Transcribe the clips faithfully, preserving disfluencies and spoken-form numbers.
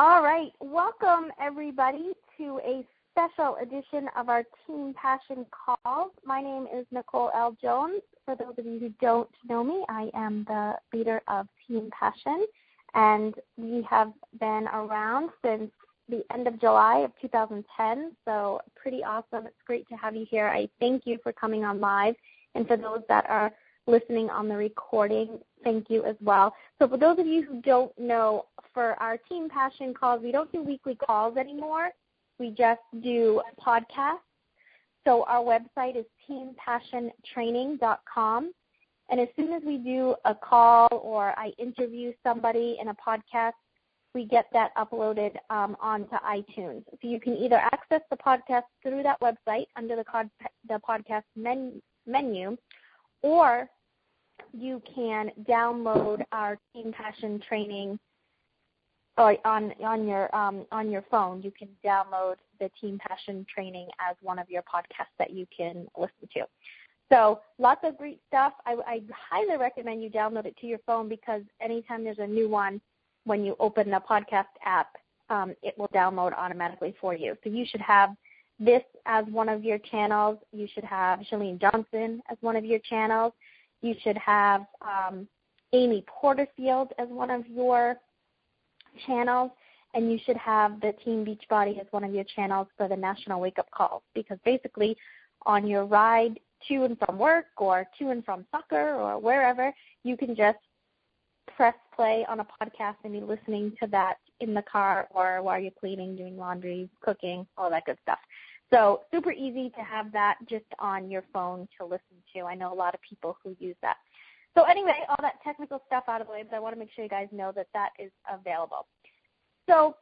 All right. Welcome, everybody, to a special edition of our Team Passion Calls. My name is Nicole L. Jones. For those of you who don't know me, I am the leader of Team Passion, and we have been around since the end of July of two thousand ten, so pretty awesome. It's great to have you here. I thank you for coming on live, and for those that are listening on the recording, thank you as well. So for those of you who don't know, for our Team Passion calls, we don't do weekly calls anymore. We just do podcasts. So our website is team passion training dot com. And as soon as we do a call or I interview somebody in a podcast, we get that uploaded um, onto iTunes. So you can either access the podcast through that website under the, cod- the podcast men- menu, or you can download our Team Passion Training or on on your um, on your phone. You can download the Team Passion Training as one of your podcasts that you can listen to. So lots of great stuff. I, I highly recommend you download it to your phone, because anytime there's a new one, when you open the podcast app, um, it will download automatically for you. So you should have this as one of your channels. You should have Chalene Johnson as one of your channels. You should have um, Amy Porterfield as one of your channels. And you should have the Team Beachbody as one of your channels for the National Wake Up Calls, because basically on your ride to and from work or to and from soccer or wherever, you can just press play on a podcast and be listening to that in the car or while you're cleaning, doing laundry, cooking, all that good stuff. So super easy to have that just on your phone to listen to. I know a lot of people who use that. So anyway, all that technical stuff out of the way, but I want to make sure you guys know that that is available. So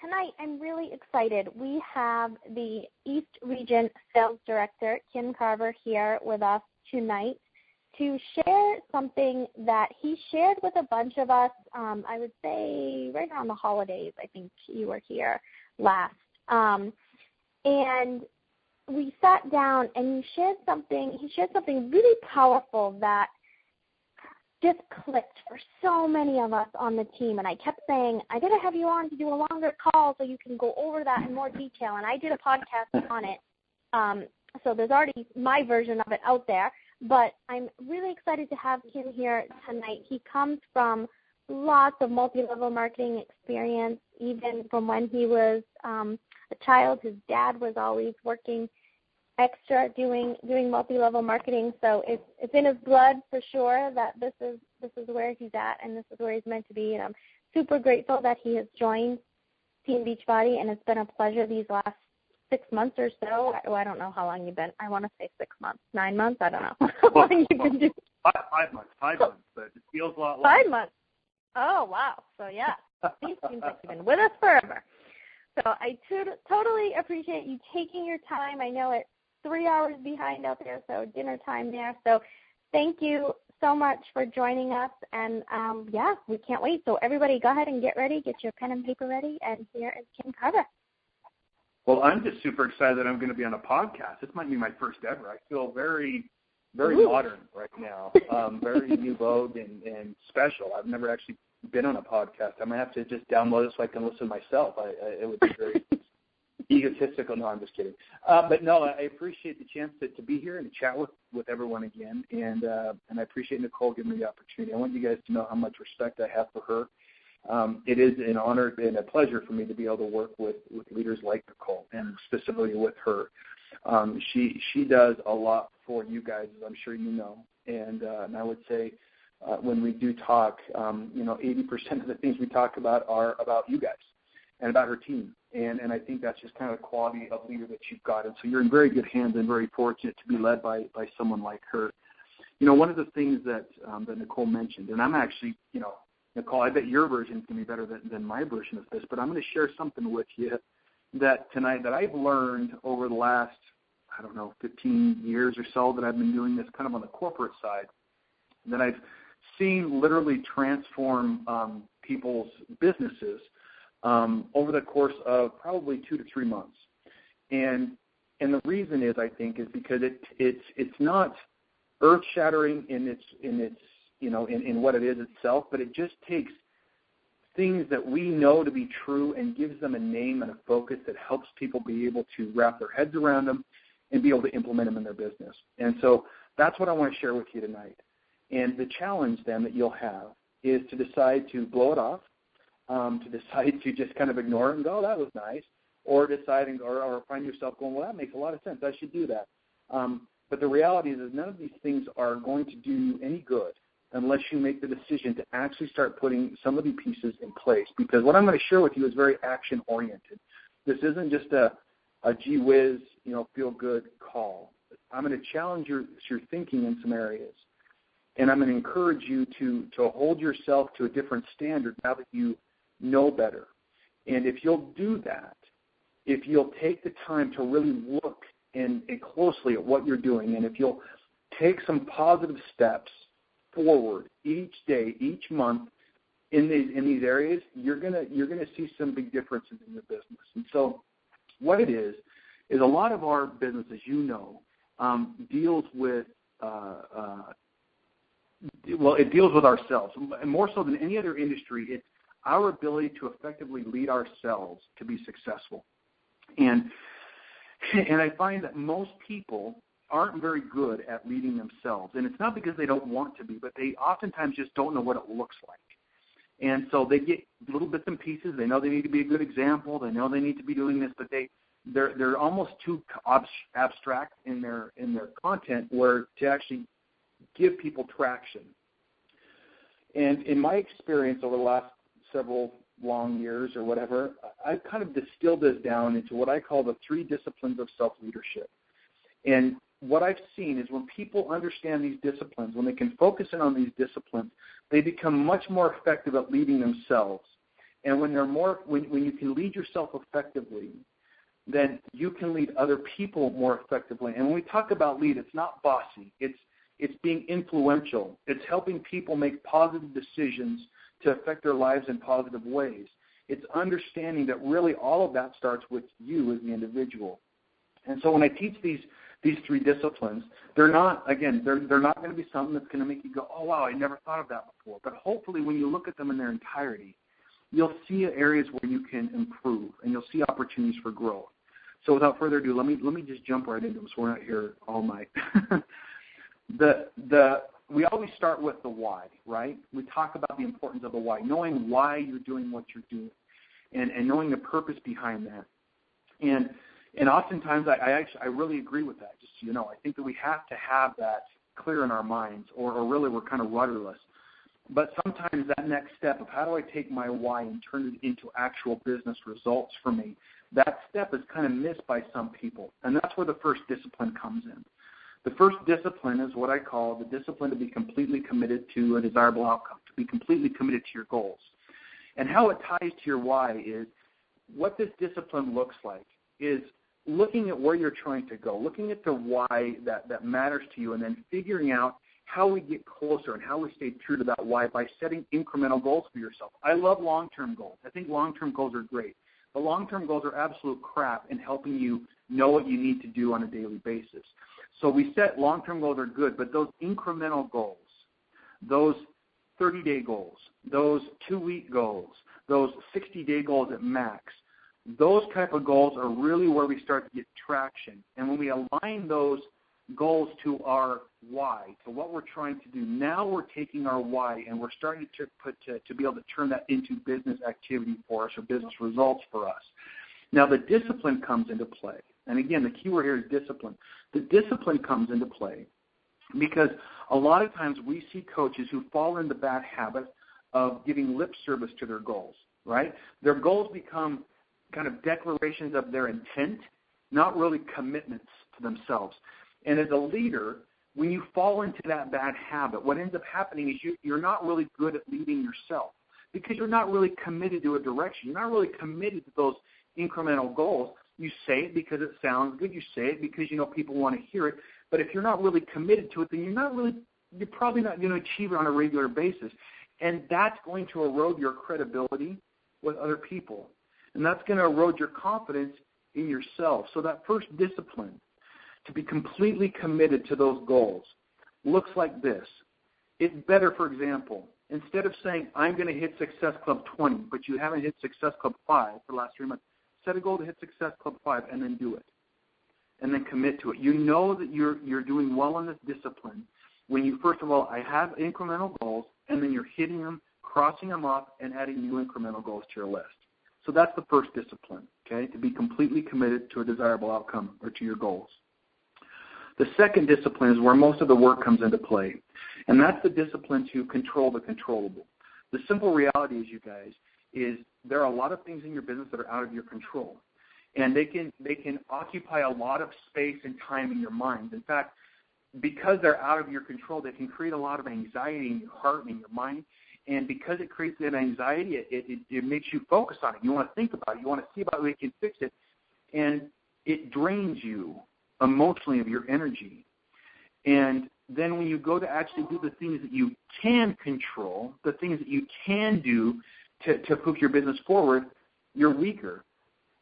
tonight I'm really excited. We have the East Region Sales Director, Kim Carver, here with us tonight to share something that he shared with a bunch of us, um, I would say right around the holidays. I think you were here last. Um, and we sat down and he shared something, he shared something really powerful that just clicked for so many of us on the team. And I kept saying, I gotta have you on to do a longer call so you can go over that in more detail. And I did a podcast on it. Um, so there's already my version of it out there. But I'm really excited to have Kim here tonight. He comes from lots of multi-level marketing experience, even from when he was um, a child. His dad was always working extra doing doing multi-level marketing. So it's it's in his blood for sure that this is this is where he's at and this is where he's meant to be. And I'm super grateful that he has joined Team Beachbody, and it's been a pleasure these last six months or so. I don't know how long you've been. I want to say six months, nine months. I don't know how well, long you've been doing. Five, five months, five months, but it feels a lot longer. Five months. Oh, wow. So, yeah, it seems like you've been with us forever. So I to- totally appreciate you taking your time. I know it's three hours behind out there, so dinner time there. So thank you so much for joining us. And, um, yeah, we can't wait. So everybody go ahead and get ready, get your pen and paper ready. And here is Kim Carver. Well, I'm just super excited that I'm going to be on a podcast. This might be my first ever. I feel very, very Ooh. modern right now, um, very new vogue and, and special. I've never actually been on a podcast. I'm going to have to just download it so I can listen myself. I, I, it would be very egotistical. No, I'm just kidding. Uh, but, no, I appreciate the chance to, to be here and to chat with, with everyone again, and, uh, and I appreciate Nicole giving me the opportunity. I want you guys to know how much respect I have for her. Um, it is an honor and a pleasure for me to be able to work with, with leaders like Nicole, and specifically with her. Um, she she does a lot for you guys, as I'm sure you know. And, uh, and I would say uh, when we do talk, um, you know, eighty percent of the things we talk about are about you guys and about her team. And, and I think that's just kind of the quality of leader that you've got. And so you're in very good hands and very fortunate to be led by, by someone like her. You know, one of the things that, um, that Nicole mentioned, and I'm actually, you know, Nicole, I bet your version is going to be better than, than my version of this, but I'm going to share something with you that tonight that I've learned over the last, I don't know, fifteen years or so that I've been doing this kind of on the corporate side, that I've seen literally transform um, people's businesses um, over the course of probably two to three months. And and the reason is, I think, is because it it's it's not earth-shattering in its in its you know, in, in what it is itself, but it just takes things that we know to be true and gives them a name and a focus that helps people be able to wrap their heads around them and be able to implement them in their business. And so that's what I want to share with you tonight. And the challenge then that you'll have is to decide to blow it off, um, to decide to just kind of ignore it and go, oh, that was nice, or deciding or, or find yourself going, well, that makes a lot of sense. I should do that. Um, but the reality is, is none of these things are going to do you any good unless you make the decision to actually start putting some of the pieces in place. Because what I'm going to share with you is very action-oriented. This isn't just a, a gee whiz, you know, feel-good call. I'm going to challenge your, your thinking in some areas. And I'm going to encourage you to, to hold yourself to a different standard now that you know better. And if you'll do that, if you'll take the time to really look and, and closely at what you're doing, and if you'll take some positive steps forward each day, each month in these, in these areas, you're gonna you're gonna see some big differences in your business. And so what it is is a lot of our business, as you know, um, deals with uh, uh, well, it deals with ourselves. And more so than any other industry, it's our ability to effectively lead ourselves to be successful. And and I find that most people aren't very good at leading themselves. And it's not because they don't want to be, but they oftentimes just don't know what it looks like. And so they get little bits and pieces. They know they need to be a good example. They know they need to be doing this, but they, they're, they're almost too abstract in their, in their content where to actually give people traction. And in my experience over the last several long years or whatever, I've kind of distilled this down into what I call the three disciplines of self-leadership. And what I've seen is when people understand these disciplines, when they can focus in on these disciplines, they become much more effective at leading themselves. And when they're more, when, when you can lead yourself effectively, then you can lead other people more effectively. And when we talk about lead, it's not bossy. It's It's being influential. It's helping people make positive decisions to affect their lives in positive ways. It's understanding that really all of that starts with you as the individual. And so when I teach these these three disciplines, they're not, again, they're, they're not going to be something that's going to make you go, oh, wow, I never thought of that before. But hopefully when you look at them in their entirety, you'll see areas where you can improve and you'll see opportunities for growth. So without further ado, let me let me just jump right into them so we're not here all night. The the we always start with the why, right? We talk about the importance of the why, knowing why you're doing what you're doing, and, and knowing the purpose behind that. And and oftentimes I, I actually I really agree with that. Just so you know, I think that we have to have that clear in our minds, or, or really we're kind of rudderless. But sometimes that next step of how do I take my why and turn it into actual business results for me, that step is kind of missed by some people, and that's where the first discipline comes in. The first discipline is what I call the discipline to be completely committed to a desirable outcome, to be completely committed to your goals. And how it ties to your why is what this discipline looks like is looking at where you're trying to go, looking at the why that, that matters to you, and then figuring out how we get closer and how we stay true to that why by setting incremental goals for yourself. I love long-term goals. I think long-term goals are great. But long-term goals are absolute crap in helping you know what you need to do on a daily basis. So we set long-term goals are good, but those incremental goals, those thirty-day goals, those two-week goals, those sixty-day goals at max, those type of goals are really where we start to get traction. And when we align those goals to our why, to what we're trying to do, now we're taking our why and we're starting to put to, to be able to turn that into business activity for us or business results for us. Now the discipline comes into play. And again, the key word here is discipline. The discipline comes into play because a lot of times we see coaches who fall in the bad habit of giving lip service to their goals, right? Their goals become kind of declarations of their intent, not really commitments to themselves. And as a leader, when you fall into that bad habit, what ends up happening is you, you're not really good at leading yourself because you're not really committed to a direction. You're not really committed to those incremental goals. You say it because it sounds good. You say it because you know people want to hear it. But if you're not really committed to it, then you're not really, you're probably not going to achieve it on a regular basis. And that's going to erode your credibility with other people. And that's going to erode your confidence in yourself. So that first discipline, to be completely committed to those goals, looks like this. It's better, for example, Instead of saying, I'm going to hit Success Club twenty, but you haven't hit Success Club five for the last three months, set a goal to hit Success Club five and then do it, and then commit to it. You know that you're you're doing well in this discipline when you, first of all, I have incremental goals, and then you're hitting them, crossing them off, and adding new incremental goals to your list. So that's the first discipline, okay, to be completely committed to a desirable outcome or to your goals. The second discipline is where most of the work comes into play, and that's the discipline to control the controllable. The simple reality is, you guys, is there are a lot of things in your business that are out of your control, and they can they can occupy a lot of space and time in your mind. In fact, because they're out of your control, they can create a lot of anxiety in your heart and in your mind, and because it creates that anxiety, it, it, it makes you focus on it. You want to think about it. You want to see about how you can fix it, and it drains you emotionally of your energy. And then when you go to actually do the things that you can control, the things that you can do to, to hook your business forward, you're weaker.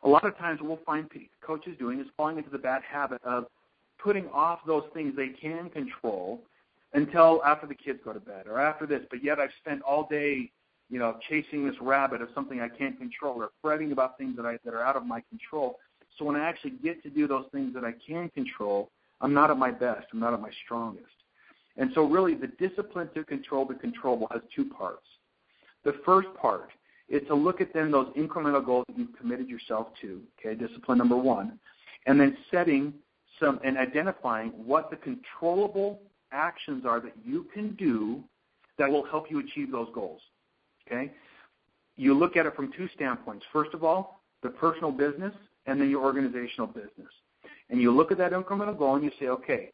A lot of times what we'll find coaches doing is falling into the bad habit of putting off those things they can control until after the kids go to bed or after this, but yet I've spent all day, you know, chasing this rabbit of something I can't control or fretting about things that I that are out of my control. So when I actually get to do those things that I can control, I'm not at my best. I'm not at my strongest. And so really the discipline to control the controllable has two parts. The first part is to look at then those incremental goals that you've committed yourself to, okay, discipline number one, and then setting some and identifying what the controllable actions are that you can do that will help you achieve those goals, okay? You look at it from two standpoints. First of all, the personal business, and then your organizational business. And you look at that incremental goal and you say, okay,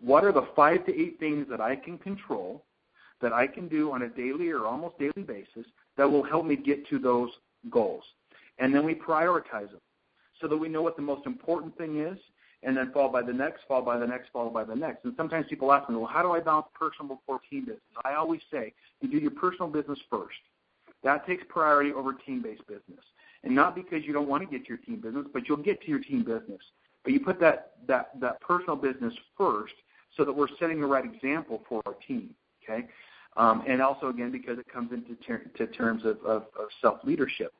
what are the five to eight things that I can control, that I can do on a daily or almost daily basis that will help me get to those goals? And then we prioritize them so that we know what the most important thing is, and then followed by the next, followed by the next, followed by the next. And sometimes people ask me, well, how do I balance personal before team business? I always say, you do your personal business first. That takes priority over team-based business. And not because you don't want to get to your team business, but you'll get to your team business. But you put that, that, that personal business first so that we're setting the right example for our team, okay? Um, and also, again, because it comes into ter- to terms of, of, of self-leadership.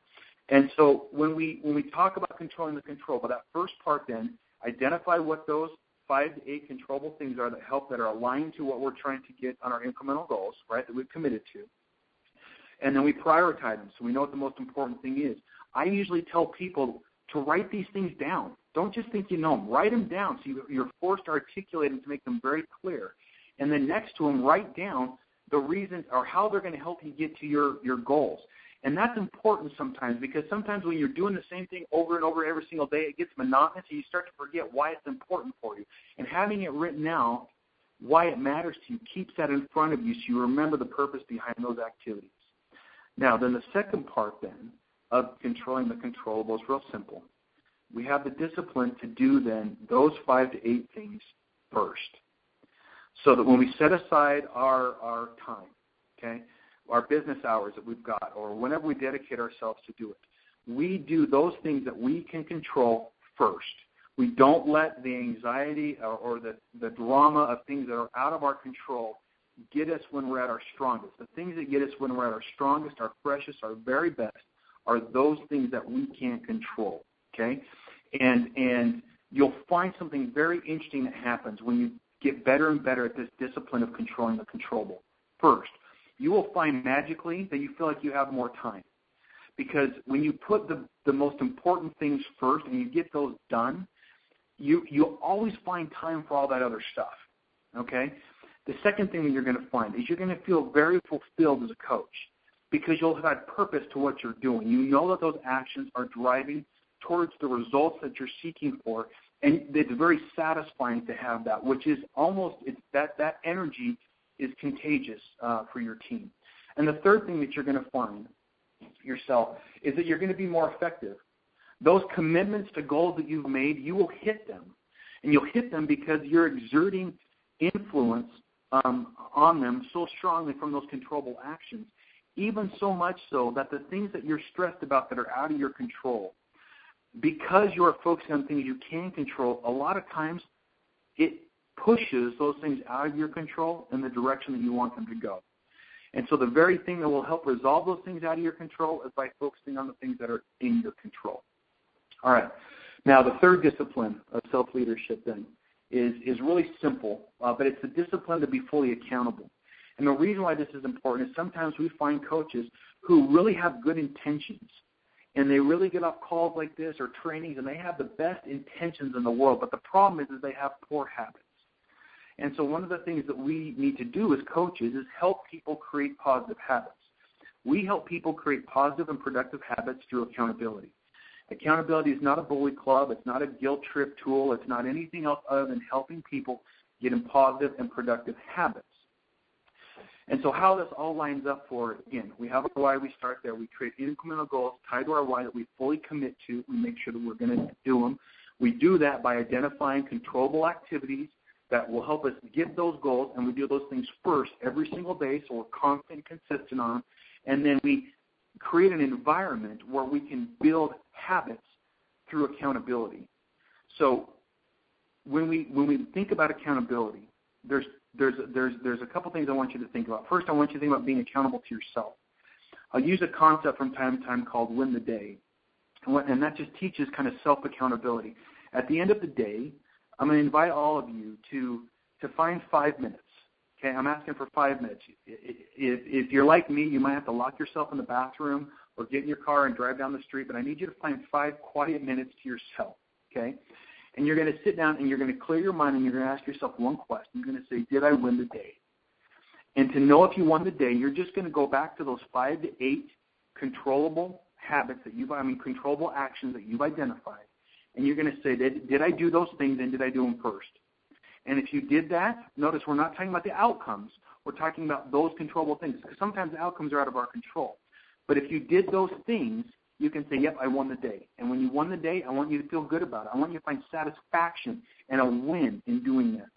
And so when we when we talk about controlling the control, but that first part then, identify what those five to eight controllable things are that help, that are aligned to what we're trying to get on our incremental goals, right, that we've committed to. And then we prioritize them so we know what the most important thing is. I usually tell people to write these things down. Don't just think you know them. Write them down so you're forced to articulate them to make them very clear. And then next to them, write down the reasons or how they're going to help you get to your, your goals. And that's important sometimes, because sometimes when you're doing the same thing over and over every single day, it gets monotonous and you start to forget why it's important for you. And having it written out, why it matters to you, keeps that in front of you so you remember the purpose behind those activities. Now, then the second part then, of controlling the controllable is real simple. We have the discipline to do then those five to eight things first, so that when we set aside our, our time, okay, our business hours that we've got, or whenever we dedicate ourselves to do it, we do those things that we can control first. We don't let the anxiety or, or the, the drama of things that are out of our control get us when we're at our strongest. The things that get us when we're at our strongest, our freshest, our very best, are those things that we can't control, okay? And and you'll find something very interesting that happens when you get better and better at this discipline of controlling the controllable. First, you will find magically that you feel like you have more time, because when you put the, the most important things first and you get those done, you, you'll always find time for all that other stuff, okay? The second thing that you're going to find is you're going to feel very fulfilled as a coach, because you'll have had purpose to what you're doing. You know that those actions are driving towards the results that you're seeking for, and it's very satisfying to have that, which is almost, it's that, that energy is contagious uh, for your team. And the third thing that you're going to find yourself is that you're going to be more effective. Those commitments to goals that you've made, you will hit them, and you'll hit them because you're exerting influence um, on them so strongly from those controllable actions. Even so much so that the things that you're stressed about that are out of your control, because you are focusing on things you can control, a lot of times it pushes those things out of your control in the direction that you want them to go. And so the very thing that will help resolve those things out of your control is by focusing on the things that are in your control. All right. Now, the third discipline of self-leadership, then, is, is really simple, uh, but it's the discipline to be fully accountable. And the reason why this is important is sometimes we find coaches who really have good intentions, and they really get off calls like this or trainings, and they have the best intentions in the world, but the problem is, is they have poor habits. And so one of the things that we need to do as coaches is help people create positive habits. We help people create positive and productive habits through accountability. Accountability is not a bully club. It's not a guilt trip tool. It's not anything else other than helping people get in positive and productive habits. And so how this all lines up for, again, we have a why, we start there. We create incremental goals tied to our why that we fully commit to. We make sure that we're going to do them. We do that by identifying controllable activities that will help us get those goals, and we do those things first every single day so we're constant and consistent on them. And then we create an environment where we can build habits through accountability. So when we when we think about accountability, there's there's there's there's a couple things I want you to think about. First, I want you to think about being accountable to yourself. I'll use a concept from time to time called win the day, and, what, and that just teaches kind of self-accountability. At the end of the day, I'm going to invite all of you to to find five minutes. Okay, I'm asking for five minutes. If, if you're like me, you might have to lock yourself in the bathroom or get in your car and drive down the street, but I need you to find five quiet minutes to yourself, okay? And you're going to sit down and you're going to clear your mind and you're going to ask yourself one question. You're going to say, did I win the day? And to know if you won the day, you're just going to go back to those five to eight controllable habits that you've, I mean, controllable actions that you've identified. And you're going to say, did, did I do those things and did I do them first? And if you did that, notice we're not talking about the outcomes. We're talking about those controllable things, because sometimes the outcomes are out of our control. But if you did those things, you can say, yep, I won the day. And when you won the day, I want you to feel good about it. I want you to find satisfaction and a win in doing that.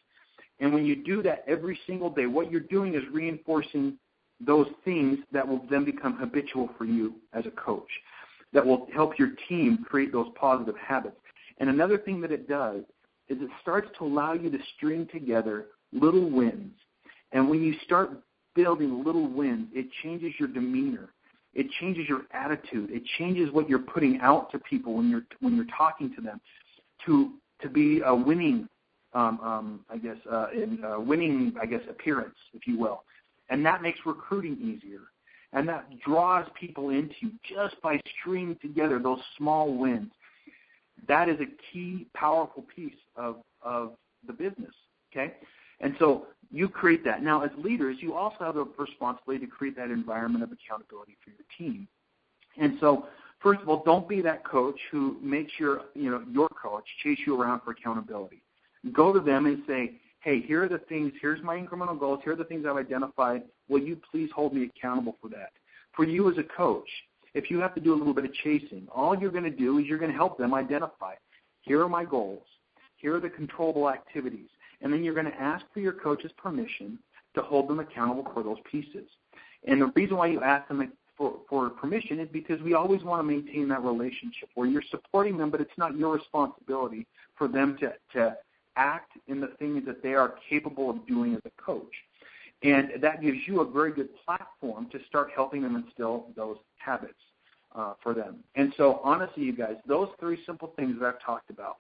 And when you do that every single day, what you're doing is reinforcing those things that will then become habitual for you as a coach, that will help your team create those positive habits. And another thing that it does is it starts to allow you to string together little wins. And when you start building little wins, it changes your demeanor. It changes your attitude. It changes what you're putting out to people when you're when you're talking to them, to to be a winning, um, um, I guess, uh, in, uh, winning, I guess, appearance, if you will. And that makes recruiting easier. And that draws people into you just by stringing together those small wins. That is a key, powerful piece of, of the business, okay? And so you create that. Now, as leaders, you also have the responsibility to create that environment of accountability for your team. And so, first of all, don't be that coach who makes your, you know, your coach chase you around for accountability. Go to them and say, hey, here are the things, here's my incremental goals, here are the things I've identified. Will you please hold me accountable for that? For you as a coach, if you have to do a little bit of chasing, all you're going to do is you're going to help them identify, here are my goals, here are the controllable activities, and then you're going to ask for your coach's permission to hold them accountable for those pieces. And the reason why you ask them for, for permission is because we always want to maintain that relationship where you're supporting them, but it's not your responsibility for them to, to act in the things that they are capable of doing as a coach. And that gives you a very good platform to start helping them instill those habits uh, for them. And so, honestly, you guys, those three simple things that I've talked about,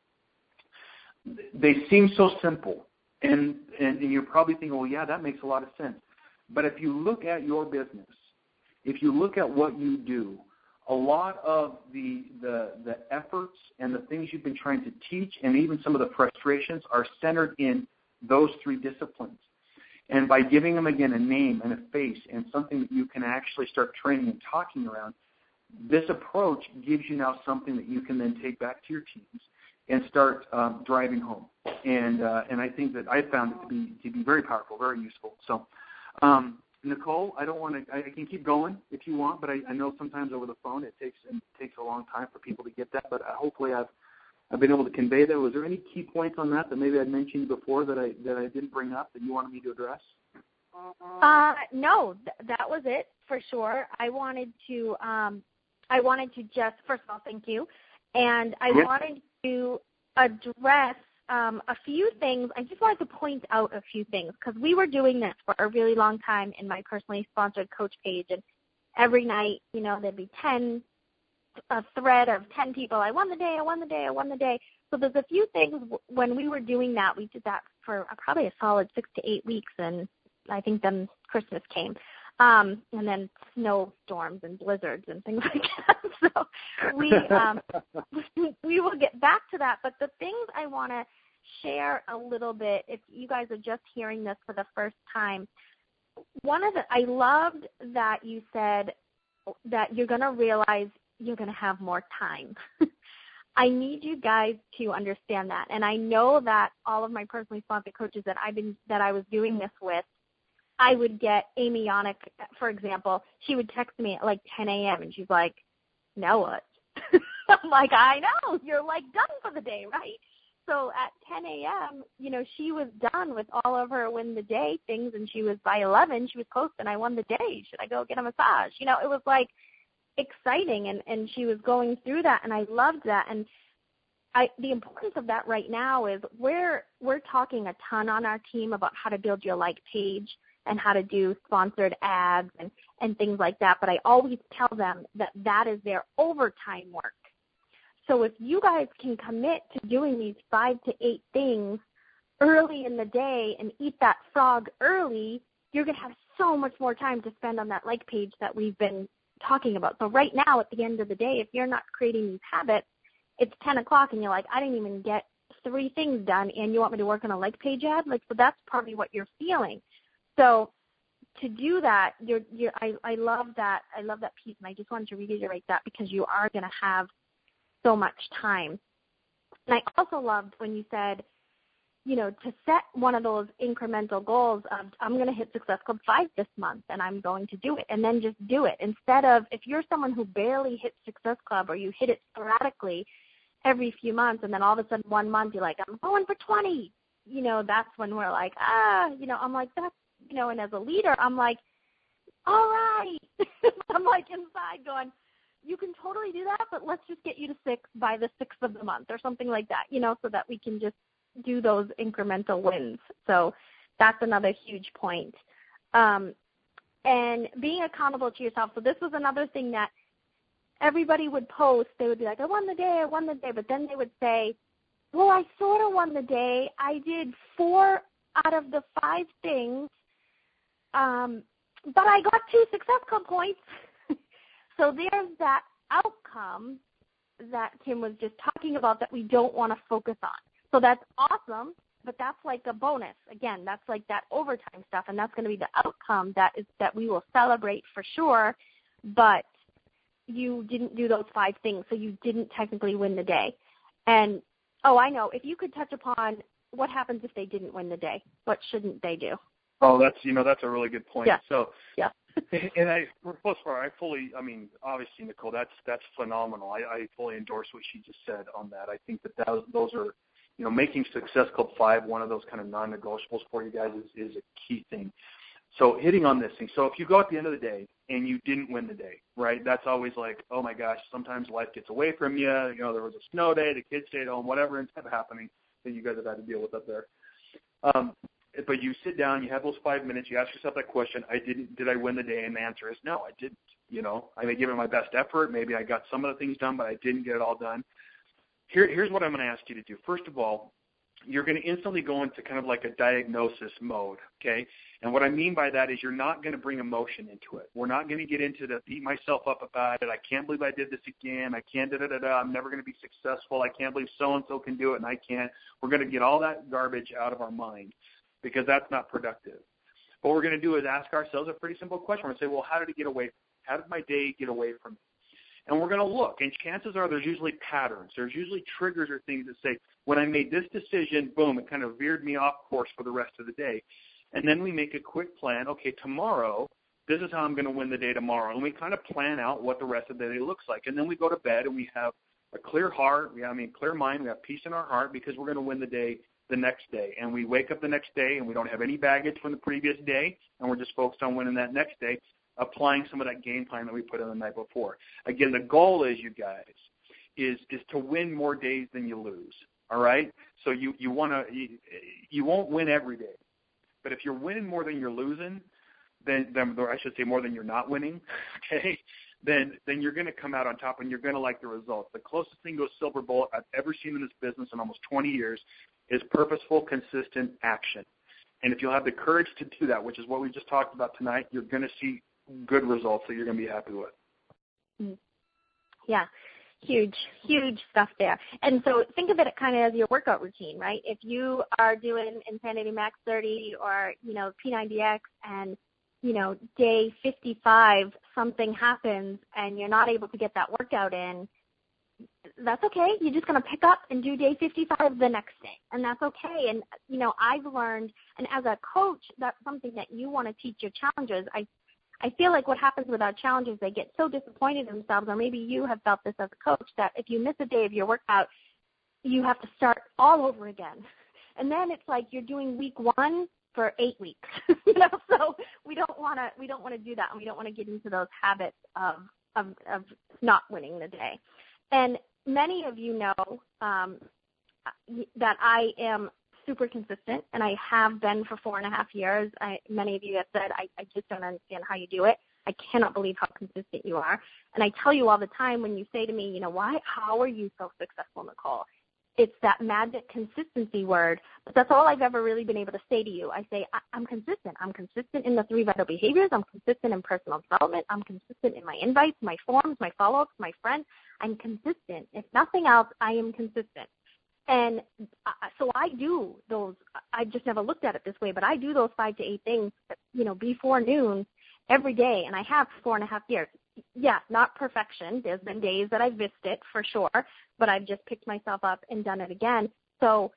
they seem so simple. And, and, and you're probably thinking, well, yeah, that makes a lot of sense. But if you look at your business, if you look at what you do, a lot of the, the the efforts and the things you've been trying to teach and even some of the frustrations are centered in those three disciplines. And by giving them, again, a name and a face and something that you can actually start training and talking around, this approach gives you now something that you can then take back to your teams and start um, driving home. And uh, and I think that I found it to be to be very powerful, very useful. So, um, Nicole, I don't want to. I can keep going if you want, but I, I know sometimes over the phone it takes it takes a long time for people to get that. But hopefully, I've I've been able to convey that. Was there any key points on that that maybe I mentioned before that I that I didn't bring up that you wanted me to address? Uh, no, th- that was it for sure. I wanted to um, I wanted to just first of all thank you, and I yeah. wanted to address um, a few things. I just wanted to point out a few things because we were doing this for a really long time in my personally sponsored coach page. And every night, you know, there'd be ten, a thread of ten people. I won the day, I won the day, I won the day. So there's a few things when we were doing that. We did that for probably a solid six to eight weeks, and I think then Christmas came. Um, and then snowstorms and blizzards and things like that. So we um, we will get back to that. But the things I want to share a little bit, if you guys are just hearing this for the first time, one of the I loved that you said that you're going to realize you're going to have more time. I need you guys to understand that. And I know that all of my personally sponsored coaches that I've been that I was doing this with, I would get Amy Yonick, for example, she would text me at like ten a.m. and she's like, now what? I'm like, I know, you're like done for the day, right? So at ten a.m., you know, she was done with all of her win the day things, and she was by eleven, she was close, and I won the day. Should I go get a massage? You know, it was like exciting, and, and she was going through that, and I loved that. And I, the importance of that right now is we're we're talking a ton on our team about how to build your like page and how to do sponsored ads and, and things like that. But I always tell them that that is their overtime work. So if you guys can commit to doing these five to eight things early in the day and eat that frog early, you're going to have so much more time to spend on that like page that we've been talking about. So right now at the end of the day, if you're not creating these habits, it's ten o'clock and you're like, I didn't even get three things done and you want me to work on a like page ad? Like, so that's probably what you're feeling. So to do that, you're, you're, I, I love that. I love that piece, and I just wanted to reiterate that because you are going to have so much time. And I also loved when you said, you know, to set one of those incremental goals of I'm going to hit Success Club five this month and I'm going to do it, and then just do it. Instead of if you're someone who barely hits Success Club or you hit it sporadically every few months and then all of a sudden one month you're like, I'm going for twenty. You know, that's when we're like, ah, you know, I'm like, that's, you know, and as a leader, I'm like, all right. I'm like inside going, you can totally do that, but let's just get you to six by the sixth of the month or something like that, you know, so that we can just do those incremental wins. So that's another huge point. Um, and being accountable to yourself. So this was another thing that everybody would post. They would be like, I won the day, I won the day. But then they would say, well, I sort of won the day. I did four out of the five things. Um, but I got two Success Club points. So there's that outcome that Kim was just talking about that we don't want to focus on. So that's awesome, but that's like a bonus. Again, that's like that overtime stuff, and that's going to be the outcome that is that we will celebrate for sure, but you didn't do those five things, so you didn't technically win the day. And, oh, I know, if you could touch upon what happens if they didn't win the day, what shouldn't they do? Oh, that's, you know, that's a really good point. Yeah. So, yeah. and I, first of all, I fully, I mean, obviously, Nicole, that's that's phenomenal. I, I fully endorse what she just said on that. I think that, that those are, you know, making Success Club five one of those kind of non-negotiables for you guys is, is a key thing. So hitting on this thing. So if you go at the end of the day and you didn't win the day, right, that's always like, oh, my gosh, sometimes life gets away from you. You know, there was a snow day, the kids stayed home, whatever ends up happening that you guys have had to deal with up there. Um But you sit down, you have those five minutes, you ask yourself that question, I didn't, did I win the day? And the answer is no, I didn't. You know, I may give it my best effort. Maybe I got some of the things done, but I didn't get it all done. Here, here's what I'm going to ask you to do. First of all, you're going to instantly go into kind of like a diagnosis mode, okay? And what I mean by that is you're not going to bring emotion into it. We're not going to get into the beat myself up about it. I can't believe I did this again. I can't da-da-da-da. I'm never going to be successful. I can't believe so-and-so can do it and I can't. We're going to get all that garbage out of our mind, because that's not productive. What we're going to do is ask ourselves a pretty simple question. We're going to say, well, how did it get away? How did my day get away from me? And we're going to look, and chances are there's usually patterns. There's usually triggers or things that say, when I made this decision, boom, it kind of veered me off course for the rest of the day. And then we make a quick plan. Okay, tomorrow, this is how I'm going to win the day tomorrow. And we kind of plan out what the rest of the day looks like. And then we go to bed, and we have a clear heart. We have, I mean, clear mind. We have peace in our heart because we're going to win the day the next day, and we wake up the next day and we don't have any baggage from the previous day, and we're just focused on winning that next day, applying some of that game plan that we put in the night before. Again, the goal is, you guys, is is to win more days than you lose. all right? So you, you want to you, you won't win every day. But if you're winning more than you're losing, then, then or I should say more than you're not winning, okay, then then you're going to come out on top and you're going to like the results. The closest thing to a silver bullet I've ever seen in this business in almost twenty years is purposeful, consistent action. And if you'll have the courage to do that, which is what we just talked about tonight, you're going to see good results that you're going to be happy with. Yeah, huge, huge stuff there. And so think of it kind of as your workout routine, right? If you are doing Insanity Max thirty or, you know, P ninety X and, you know, day fifty-five something happens and you're not able to get that workout in, that's okay. You're just going to pick up and do day fifty-five the next day, and that's okay. And, you know, I've learned, and as a coach, that's something that you want to teach your challengers. I I feel like what happens with our challengers, they get so disappointed in themselves, or maybe you have felt this as a coach, that if you miss a day of your workout, you have to start all over again. And then it's like you're doing week one for eight weeks. You know, so we don't want to we don't want to do that, and we don't want to get into those habits of, of, of not winning the day. And many of you know um, that I am super consistent, and I have been for four and a half years. I, many of you have said, I, I just don't understand how you do it. I cannot believe how consistent you are. And I tell you all the time when you say to me, you know, why, how are you so successful, Nicole? It's that magic consistency word, but that's all I've ever really been able to say to you. I say, I, I'm consistent. I'm consistent in the three vital behaviors. I'm consistent in personal development. I'm consistent in my invites, my forms, my follow-ups, my friends. I'm consistent. If nothing else, I am consistent. And uh, so I do those, I just never looked at it this way, but I do those five to eight things, you know, before noon every day, and I have for four and a half years. Yeah, not perfection. There's been days that I've missed it for sure, but I've just picked myself up and done it again. So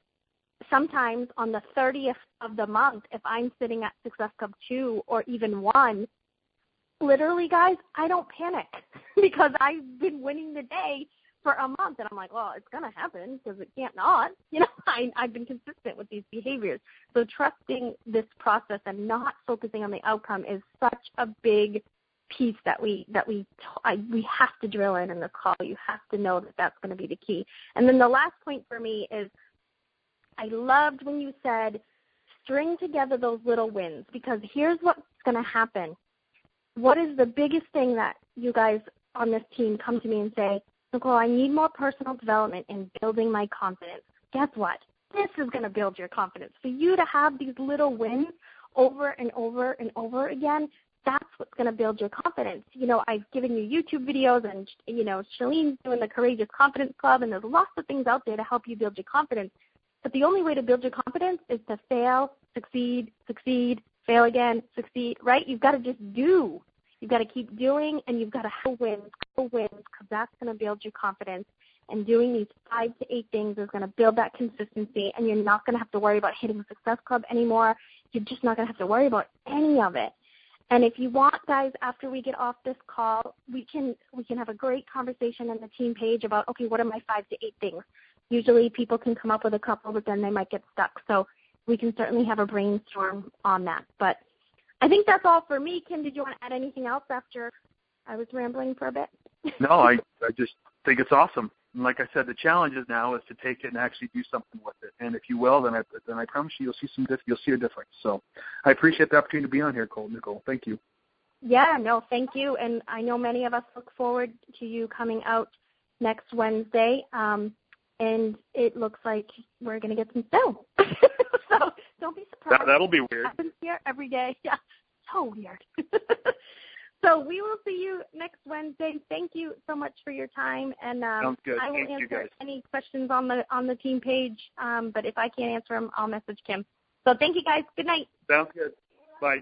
sometimes on the thirtieth of the month, if I'm sitting at Success Club two or even one, literally, guys, I don't panic because I've been winning the day for a month, and I'm like, well, it's going to happen because it can't not. You know, I, I've been consistent with these behaviors. So trusting this process and not focusing on the outcome is such a big piece that we that we I, we have to drill in in the call. You have to know that that's going to be the key. And then the last point for me is I loved when you said string together those little wins, because here's what's going to happen. What is the biggest thing that you guys on this team come to me and say, Nicole, I need more personal development in building my confidence. Guess what? This is going to build your confidence. For you to have these little wins over and over and over again, that's what's going to build your confidence. You know, I've given you YouTube videos, and, you know, Chalene's doing the Courageous Confidence Club, and there's lots of things out there to help you build your confidence. But the only way to build your confidence is to fail, succeed, succeed, fail again, succeed, right? You've got to just do. You've got to keep doing, and you've got to have wins, go wins, because that's going to build your confidence. And doing these five to eight things is going to build that consistency, and you're not going to have to worry about hitting Success Club anymore. You're just not going to have to worry about any of it. And if you want, guys, after we get off this call, we can we can have a great conversation on the team page about, okay, what are my five to eight things? Usually people can come up with a couple, but then they might get stuck. So we can certainly have a brainstorm on that. But I think that's all for me. Kim, did you want to add anything else after I was rambling for a bit? No, I, I just think it's awesome. And like I said, the challenge is now is to take it and actually do something with it. And if you will, then I, then I promise you, you'll see some diff- you'll see a difference. So I appreciate the opportunity to be on here, Cole, Nicole. Thank you. Yeah, no, thank you. And I know many of us look forward to you coming out next Wednesday. Um, and it looks like we're going to get some snow. So don't be surprised. That, that'll be weird. It happens here every day. Yeah, so weird. So we will see you next Wednesday. Thank you so much for your time. And um, I will Thank answer any questions on the on the team page. Um, but if I can't answer them, I'll message Kim. So thank you, guys. Good night. Sounds good. Bye.